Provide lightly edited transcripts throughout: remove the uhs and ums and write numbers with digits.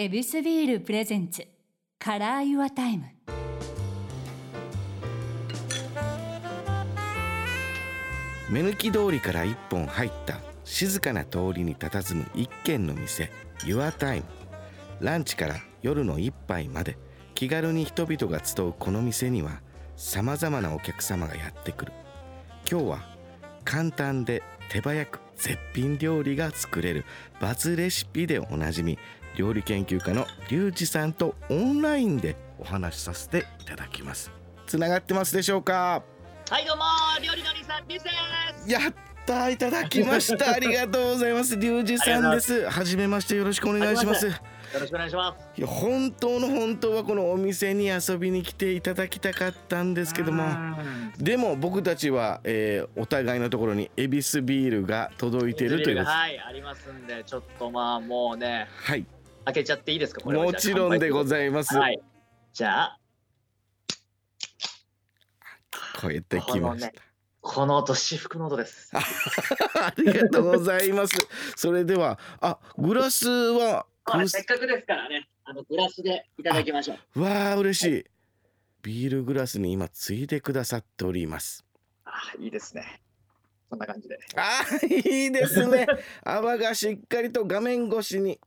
エビスビールプレゼンツカラーユアタイム。目抜き通りから一本入った静かな通りに佇む一軒の店、ユアタイム。ランチから夜の一杯まで気軽に人々が集うこの店にはさまざまなお客様がやってくる。今日は簡単で手早く絶品料理が作れるバズレシピでおなじみ、料理研究家のリュウジさんとオンラインでお話しさせていただきます。つながってますでしょうか？はい、どうも料理のりさんです。やった、いただきました。ありがとうございます。リュウジさんです。はじめまして、よろしくお願いします。よろしくお願いします。いや、本当の本当はこのお店に遊びに来ていただきたかったんですけども、でも僕たちは、お互いのところに恵比寿ビールが届いているということです。はい、ありますんで、ちょっとまあもうね、はい、開けちゃっていいですか？これはもちろんでございます。はい、じゃあ聞こえてきました。この音、至福の音です。ありがとうございます。それでは、グラスはせっかくですからね、グラスでいただきましょう。わあ、嬉しい。はい、ビールグラスに今ついてくださっております。いいですね。こんな感じでいいですね。泡がしっかりと画面越しに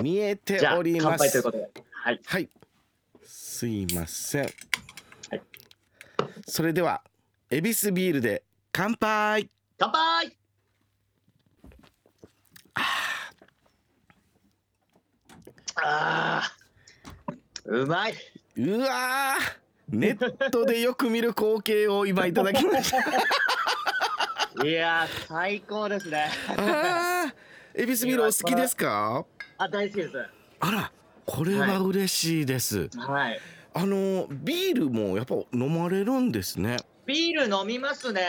見えております。はい、じゃあ乾杯ということで。はい、はい、すいません。はい、それでは恵比寿ビールで乾杯。乾杯。うまい。うわー、ネットでよく見る光景を今いただきました。いやー、最高ですね。エビスビールお好きですか？大好きです。あら、これは嬉しいです。はい、ビールもやっぱ飲まれるんですね。ビール飲みますね。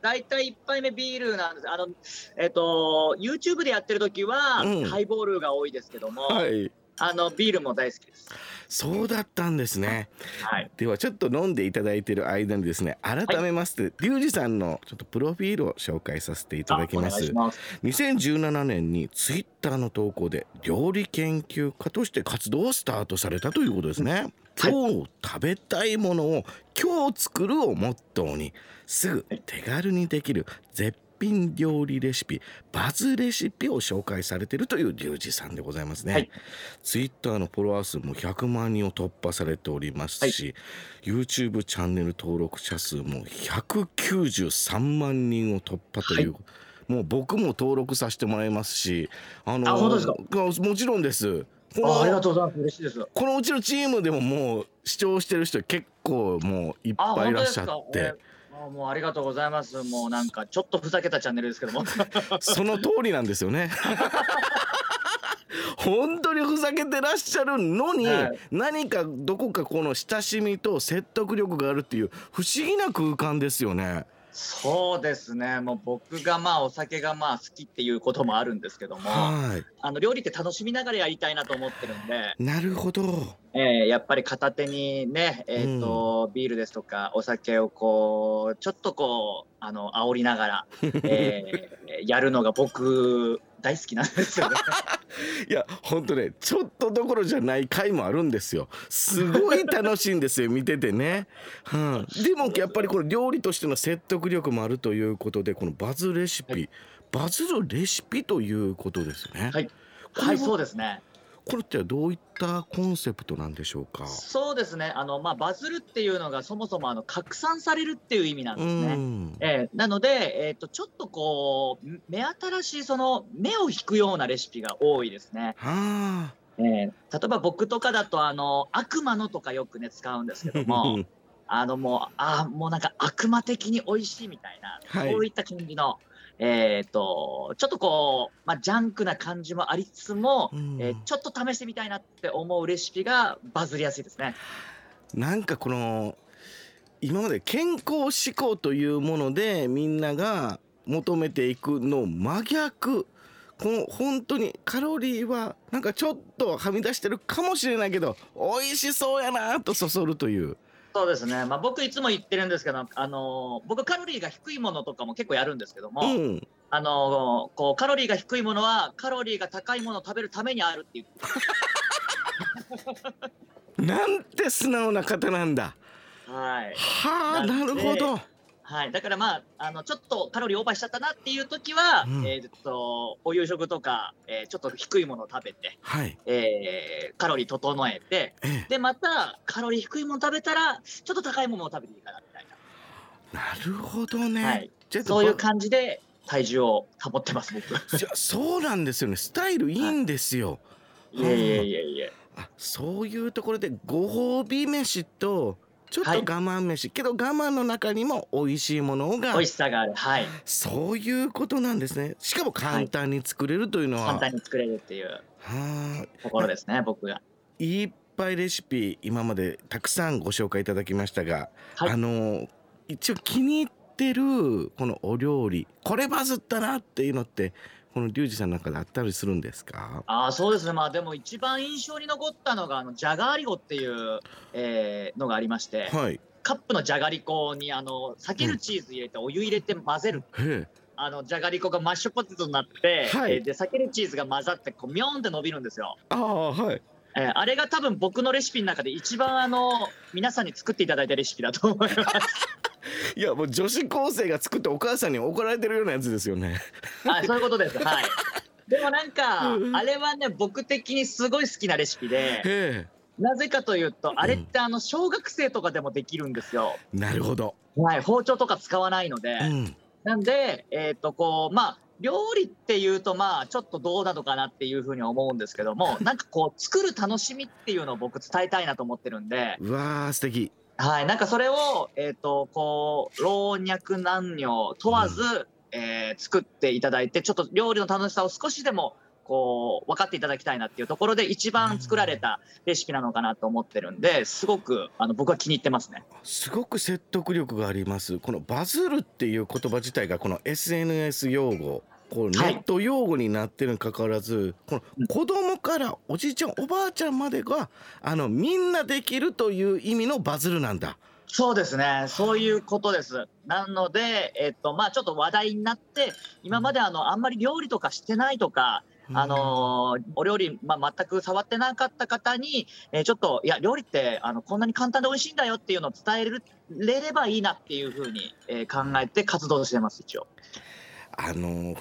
だいたい1杯目ビールなんです。YouTube でやってる時は、ハイボールが多いですけども、はい、ビールも大好きです。そうだったんですね。はい、ではちょっと飲んでいただいている間にですね、改めまして、はい、リュウジさんのちょっとプロフィールを紹介させていただきます。お願いします。2017年にツイッターの投稿で料理研究家として活動をスタートされたということですね。今日食べたいものを今日作るをモットーに、すぐ手軽にできる絶品料理レシピ、バズレシピを紹介されているというリュウジさんでございますね。はい、ツイッターのフォロワー数も100万人を突破されておりますし、はい、YouTube チャンネル登録者数も193万人を突破という、はい、もう僕も登録させてもらいますし、本当ですか？もちろんです。ありがとうございます。嬉しいです。このうちのチームでももう視聴してる人結構もういっぱいいらっしゃって。もうありがとうございます。もうなんかちょっとふざけたチャンネルですけどもその通りなんですよね。本当にふざけてらっしゃるのに、何かどこかこの親しみと説得力があるっていう不思議な空間ですよね。そうですね。もう僕がまあお酒がまあ好きっていうこともあるんですけども、はい、料理って楽しみながらやりたいなと思ってるんで。なるほど。やっぱり片手にね、ビールですとかお酒をこうちょっとこう煽りながら、やるのが僕大好きなんですよね。いや本当ね、ちょっとどころじゃない回もあるんですよ。すごい楽しいんですよ。見ててね。でもやっぱりこの料理としての説得力もあるということで、このバズレシピ、はい、バズるレシピということですね。はい、はい、そうですね。これってどういったコンセプトなんでしょうか？そうですね。バズるっていうのがそもそも拡散されるっていう意味なんですね。なので、ちょっとこう目新しい、その目を引くようなレシピが多いですね。例えば僕とかだと悪魔のとかよくね使うんですけども、もうなんか悪魔的に美味しいみたいな、はい、こういった感じの。ちょっとこう、ジャンクな感じもありつつも、ちょっと試してみたいなって思うレシピがバズりやすいですね。なんかこの今まで健康志向というものでみんなが求めていくの真逆、この本当にカロリーはなんかちょっとはみ出してるかもしれないけど美味しそうやなとそそるという。そうですね、まあ、僕いつも言ってるんですけど、僕カロリーが低いものとかも結構やるんですけども、うん、こうカロリーが低いものはカロリーが高いものを食べるためにあるっていうなんて素直な方なんだ。はい、はあ、なるほど。はい、だからまあ、ちょっとカロリーオーバーしちゃったなっていう時は、うん、お夕食とか、ちょっと低いものを食べて、はい、カロリー整えて、でまたカロリー低いもの食べたらちょっと高いものを食べていいかなみたいな。なるほどね、はい、そういう感じで体重を保ってます僕。そうなんですよね、スタイルいいんですよ。いやいやいやいや、あ、そういうところでご褒美飯とちょっと我慢飯、はい、けど我慢の中にも美味しいものが、美味しさがある、はい、そういうことなんですね。しかも簡単に作れるというのは、はい、簡単に作れるっていうところですね。僕がいっぱいレシピ今までたくさんご紹介いただきましたが、はい、一応気に入ってるこのお料理、これバズったなっていうのってこのリュウジさんの中であったりするんですか？あ、そうですね、まあ、でも一番印象に残ったのがじゃがりこっていう、のがありまして、はい、カップのじゃがりこに裂けるチーズ入れて、うん、お湯入れて混ぜる、じゃがりこがマッシュポテトになって、はい、で裂けるチーズが混ざってこうミョーンって伸びるんですよ。 はい、あれが多分僕のレシピの中で一番皆さんに作っていただいたレシピだと思いますいや、もう女子高生が作ってお母さんに怒られてるようなやつですよね。あ、そういうことです、はい、でもなんかあれはね、僕的にすごい好きなレシピで、なぜかというとあれって小学生とかでもできるんですよ、うん、なるほど、はい、包丁とか使わないので、うん、なんでこうまあ料理っていうとまあちょっとどうなのかなっていうふうに思うんですけども、なんかこう作る楽しみっていうのを僕伝えたいなと思ってるんで。うわー素敵。はい、なんかそれを、こう老若男女問わず、作っていただいて、ちょっと料理の楽しさを少しでもこう分かっていただきたいなっていうところで一番作られたレシピなのかなと思ってるんで、すごく僕は気に入ってますね。すごく説得力があります。このバズるっていう言葉自体がこの SNS 用語、こうネット用語になってるにかかわらず、はい、この子供からおじいちゃんおばあちゃんまでがみんなできるという意味のバズるなんだ。そうですね、そういうことです。なので、まあ、ちょっと話題になって、今まであんまり料理とかしてないとか、お料理、まあ、全く触ってなかった方に、ちょっといや料理ってこんなに簡単で美味しいんだよっていうのを伝えればいいなっていうふうに、考えて活動してます。一応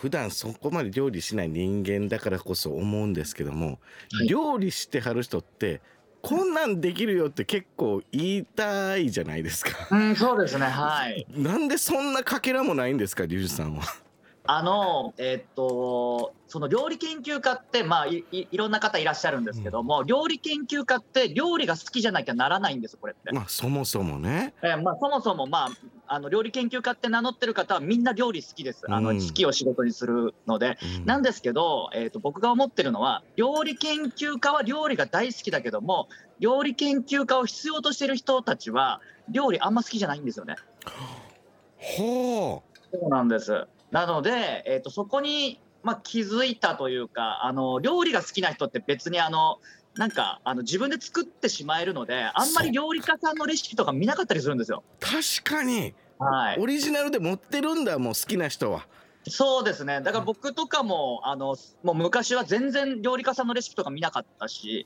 普段そこまで料理しない人間だからこそ思うんですけども、はい、料理してはる人ってこんなんできるよって結構言いたいじゃないですか。うん、そうですね、はい。なんでそんなかけらもないんですか、リュウジさんは。その料理研究家って、まあ、いろんな方いらっしゃるんですけども、うん、料理研究家って料理が好きじゃなきゃならないんです、これって。まあ、そもそもね、まあ、そもそも、まあ、料理研究家って名乗ってる方はみんな料理好きです、好きを仕事にするので、うん、なんですけど、僕が思ってるのは料理研究家は料理が大好きだけども、料理研究家を必要としてる人たちは料理あんま好きじゃないんですよね。ほう、そうなんです。なので、そこに、まあ、気づいたというか、料理が好きな人って別になんか自分で作ってしまえるので、あんまり料理家さんのレシピとか見なかったりするんですよ。確かに、はい、オリジナルで持ってるんだ、もう好きな人は。そうですね、だから僕とかも、もう昔は全然料理家さんのレシピとか見なかったし、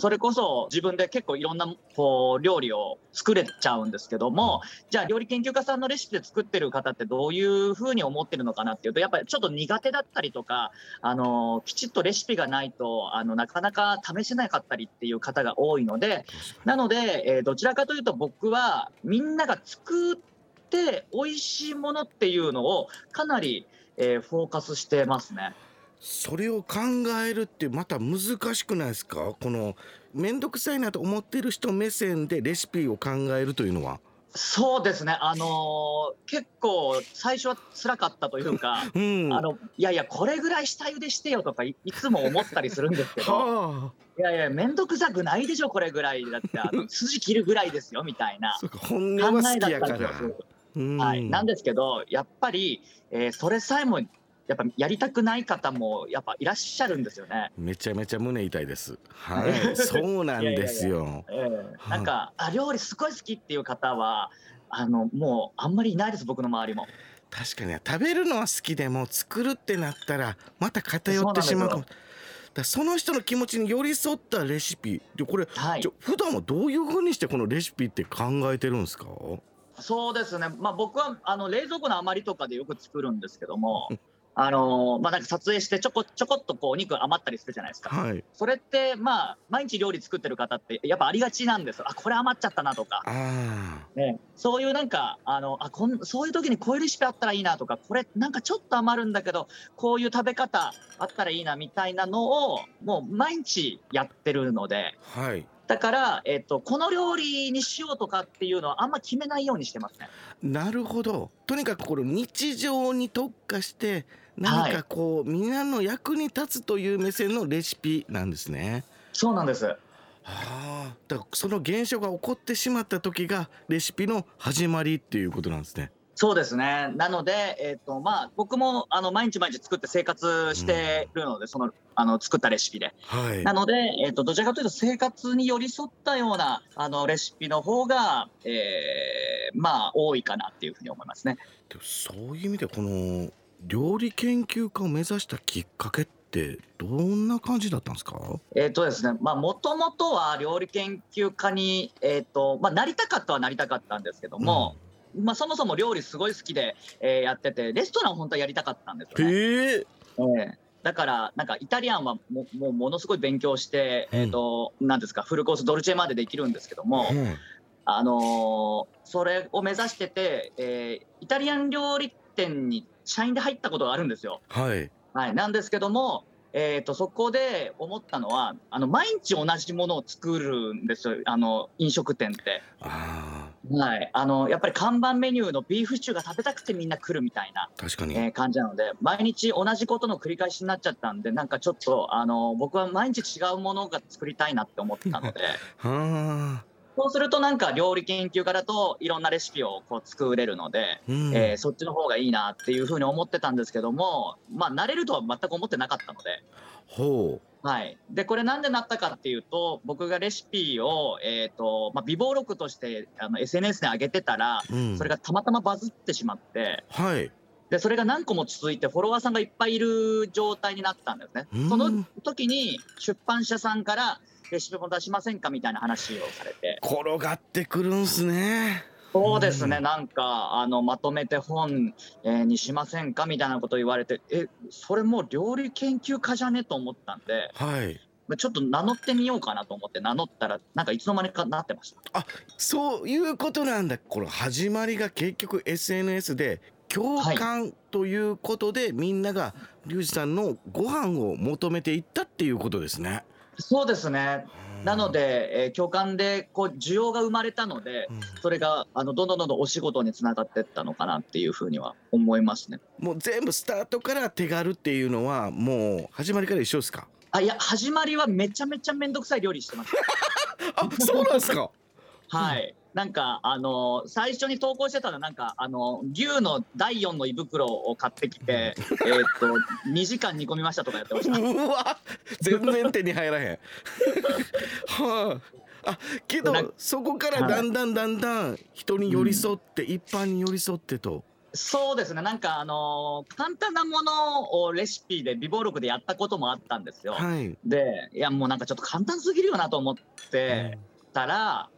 それこそ自分で結構いろんなこう料理を作れちゃうんですけども、じゃあ料理研究家さんのレシピで作ってる方ってどういうふうに思ってるのかなっていうと、やっぱりちょっと苦手だったりとか、きちっとレシピがないとなかなか試せなかったりっていう方が多いので、なので、どちらかというと僕はみんなが作って美味しいものっていうのをかなり、フォーカスしてますね。それを考えるってまた難しくないですか？この面倒くさいなと思ってる人目線でレシピを考えるというのは。そうですね、結構最初は辛かったというか、うん、いやいやこれぐらい下茹でしてよとか いつも思ったりするんですけど、はあ、いやいや面倒くさくないでしょこれぐらいだって、筋切るぐらいですよみたいな。そうか、本音は好きやから、はい、なんですけどやっぱり、それさえもやっぱやりたくない方もやっぱいらっしゃるんですよね。めちゃめちゃ胸痛いです。はい、そうなんですよ。なんか料理すごい好きっていう方はもうあんまりいないです、僕の周りも。確かに食べるのは好きでも作るってなったらまた偏ってしまうかも。だその人の気持ちに寄り添ったレシピでこれ、はい、普段はどういう風にしてこのレシピって考えてるんですか？そうですね、まあ、僕は冷蔵庫の余りとかでよく作るんですけどもなんか撮影してちょこっとこうお肉余ったりするじゃないですか、はい、それってまあ毎日料理作ってる方ってやっぱありがちなんですよ。あ、これ余っちゃったなとか、ね、そういうなんかそういう時にこういうレシピあったらいいなとか、これなんかちょっと余るんだけどこういう食べ方あったらいいなみたいなのをもう毎日やってるので、はい、だから、この料理にしようとかっていうのはあんま決めないようにしてますね。なるほど。とにかくこの日常に特化して何かこう、はい、みんなの役に立つという目線のレシピなんですね。そうなんです。だからその現象が起こってしまった時がレシピの始まりっていうことなんですね。そうですね。なので、僕も毎日作って生活してるので、その作ったレシピで、はい、なので、どちらかというと生活に寄り添ったようなレシピの方が、多いかなっていうふうに思いますね。でもそういう意味でこの料理研究家を目指したきっかけってどんな感じだったんですか？ですね、もともとは料理研究家に、なりたかったんですけども、そもそも料理すごい好きで、やっててレストラン本当はやりたかったんですよね。だからなんかイタリアンは もうものすごい勉強して、なんですかフルコースドルチェまでできるんですけども、それを目指してて、イタリアン料理店に社員で入ったことがあるんですよ。なんですけども、そこで思ったのは毎日同じものを作るんですよ、飲食店って。やっぱり看板メニューのビーフシチューが食べたくてみんな来るみたいな感じなので、毎日同じことの繰り返しになっちゃったんで、なんかちょっと僕は毎日違うものが作りたいなって思ったのでそうするとなんか料理研究家だといろんなレシピをこう作れるので、そっちの方がいいなっていうふうに思ってたんですけども、慣れるとは全く思ってなかったので。でこれなんでなったかっていうと、僕がレシピを、備忘録としてSNS で上げてたら、それがたまたまバズってしまって、でそれが何個も続いてフォロワーさんがいっぱいいる状態になったんですね。その時に出版社さんからレシピも出しませんかみたいな話をされて、転がってくるんすね。そうですね、なんかまとめて本にしませんかみたいなことを言われて、それもう料理研究家じゃねと思ったんで、ちょっと名乗ってみようかなと思って名乗ったら、なんかいつの間にかなってました。あ、そういうことなんだ。この始まりが結局 SNS で共感ということで、みんながリュウジさんのご飯を求めていったっていうことですね。そうですね。なので、共感でこう需要が生まれたので、それがどんどんお仕事につながっていったのかなっていうふうには思いますね。もう全部スタートから手軽っていうのはもう始まりから一緒ですか？いや、始まりはめちゃめちゃめんどくさい料理してますあ、そうなんですかなんか最初に投稿してたら、なんか牛の第4の胃袋を買ってきて2時間煮込みましたとかやってましたうわ、全然手に入らへんけどそこからだんだん人に寄り添って、一般に寄り添ってと。そうですね、なんか簡単なものをレシピで備忘録でやったこともあったんですよ、で、いやもうなんかちょっと簡単すぎるよなと思ってたら、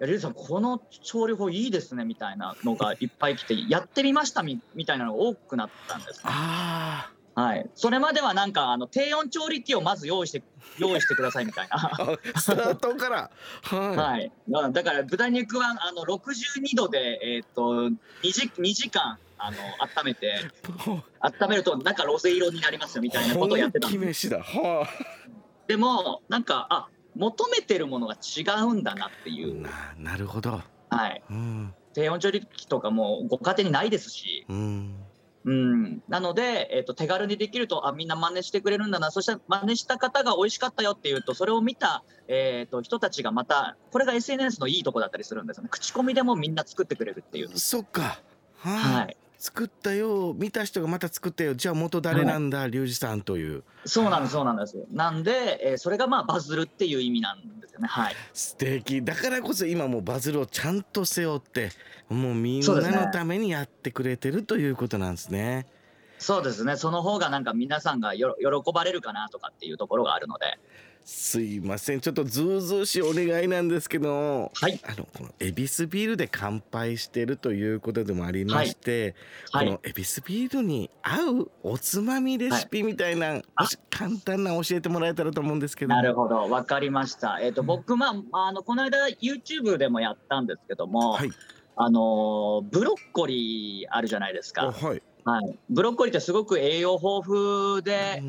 リュウジさんこの調理法いいですねみたいなのがいっぱい来てやってみました みたいなのが多くなったんです、ね。それまではなんか低温調理器をまず用意してくださいみたいなスタートからだから豚肉は62度で、2時間温めて温めるとなんかロゼ色になりますよみたいなことをやってたんです。本気飯だ。でもなんか求めてるものが違うんだなっていう。 なるほど、低温調理器とかもご家庭にないですし、なので、手軽にできるとみんな真似してくれるんだな、そして真似した方が美味しかったよっていうと、それを見た、人たちがまたこれが SNS のいいとこだったりするんですよね。口コミでもみんな作ってくれるっていう。そっか。作ったよ、見た人がまた作ったよ、じゃあ元誰なんだ、龍二さんという。そうなんですよ。なんで、それがまあバズるっていう意味なんですよね。はい、素敵。だからこそ今もうバズるをちゃんと背負ってもうみんなのためにやってくれてるということなんですね。そうですね。その方がなんか皆さんが喜ばれるかなとかっていうところがあるので。すいません、ちょっとズーズーしいお願いなんですけど、はい、このエビスビールで乾杯してるということでもありまして、はいはい、このエビスビールに合うおつまみレシピみたいな、はい、もし簡単な教えてもらえたらと思うんですけど。なるほど、わかりました。僕、この間 YouTube でもやったんですけども、はい、ブロッコリーあるじゃないですか。はいはい、ブロッコリーってすごく栄養豊富で、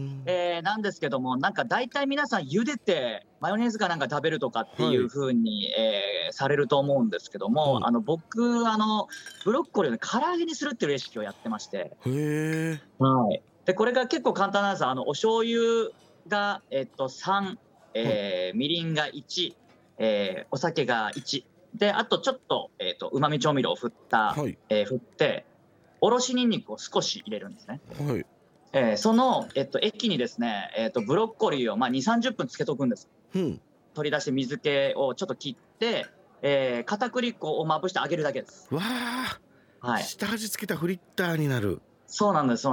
なんですけども、なんか大体皆さん茹でてマヨネーズかなんか食べるとかっていう風に、はい、されると思うんですけども、うん、僕ブロッコリーを唐揚げにするっていうレシピをやってまして。へー、はい、でこれが結構簡単なんです。お醤油が、3、みりんが1、お酒が1で、あとちょっと、うまみ調味料を振った、はい、振っておろしニンニクを少し入れるんですね。はい、その、液にですね、ブロッコリーを、2,30 分つけとくんです、うん、取り出して水気をちょっと切って、片栗粉をまぶして揚げるだけです。わあ、はい、下味つけたフリッターになる。そうなんです。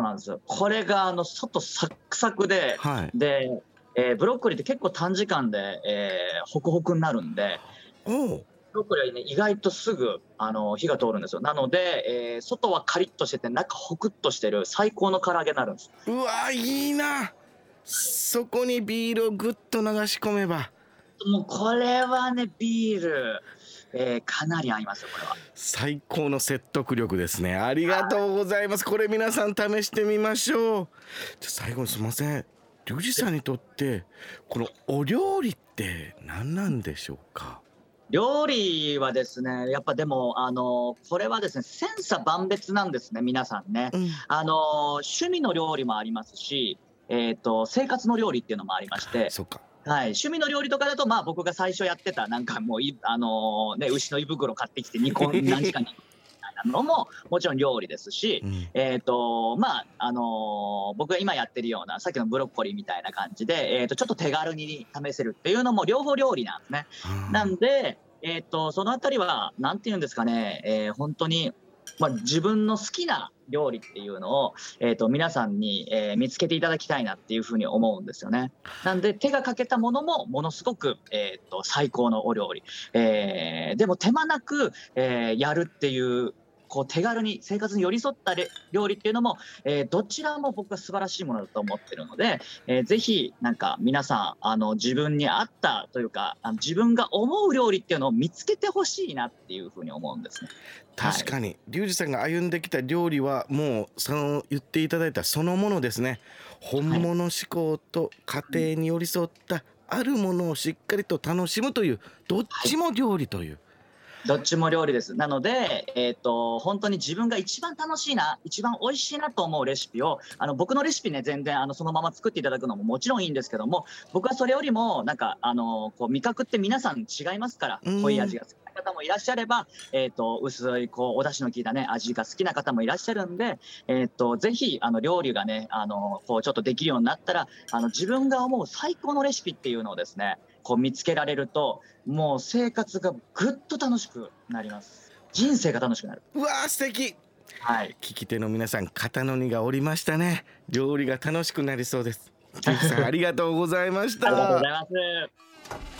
これが外サクサクで、はい、で、ブロッコリーって結構短時間で、ホクホクになるんで、おう、ブロッコリーはね、意外とすぐ火が通るんですよ。なので、外はカリッとしてて中ホクッとしてる最高の唐揚げになるんです。うわ、いいな。そこにビールをぐっと流し込めばもうこれはね、ビール、かなり合いますよ。これは最高の説得力ですね。ありがとうございます。これ皆さん試してみましょう。じゃ最後にすいません、龍二さんにとってこのお料理って何なんでしょうか。料理はですね、やっぱでもこれはですね、千差万別なんですね、皆さんね、うん、趣味の料理もありますし、生活の料理っていうのもありまして。そうか、はい、趣味の料理とかだと、僕が最初やってたなんかもう牛の胃袋買ってきて煮込んで何時間にのももちろん料理ですし、僕が今やってるようなさっきのブロッコリーみたいな感じで、ちょっと手軽に試せるっていうのも両方料理なんですね。なんで、そのあたりはなんていうんですかね、本当に、自分の好きな料理っていうのを、皆さんに、見つけていただきたいなっていうふうに思うんですよね。なんで手がかけたものもものすごく、最高のお料理、でも手間なく、やるっていう手軽に生活に寄り添った料理っていうのも、どちらも僕は素晴らしいものだと思ってるので、ぜひなんか皆さん自分に合ったというか自分が思う料理っていうのを見つけてほしいなっていうふうに思うんですね。確かに、龍二さんが歩んできた料理はもうその言っていただいたそのものですね。本物志向と家庭に寄り添ったあるものをしっかりと楽しむというどっちも料理という、はい、どっちも料理です。なので、本当に自分が一番楽しいな、一番美味しいなと思うレシピを僕のレシピね、全然そのまま作っていただくのももちろんいいんですけども、僕はそれよりもなんか味覚って皆さん違いますから、濃い味が好きな方もいらっしゃれば、薄いお出汁の効いたね味が好きな方もいらっしゃるんで、ぜひ料理がねちょっとできるようになったら自分が思う最高のレシピっていうのをですね見つけられると、もう生活がぐっと楽しくなります。人生が楽しくなる。うわー、素敵。はい、聞き手の皆さん、肩の荷が下りましたね。料理が楽しくなりそうです。ありがとうございました。ありがとうございます。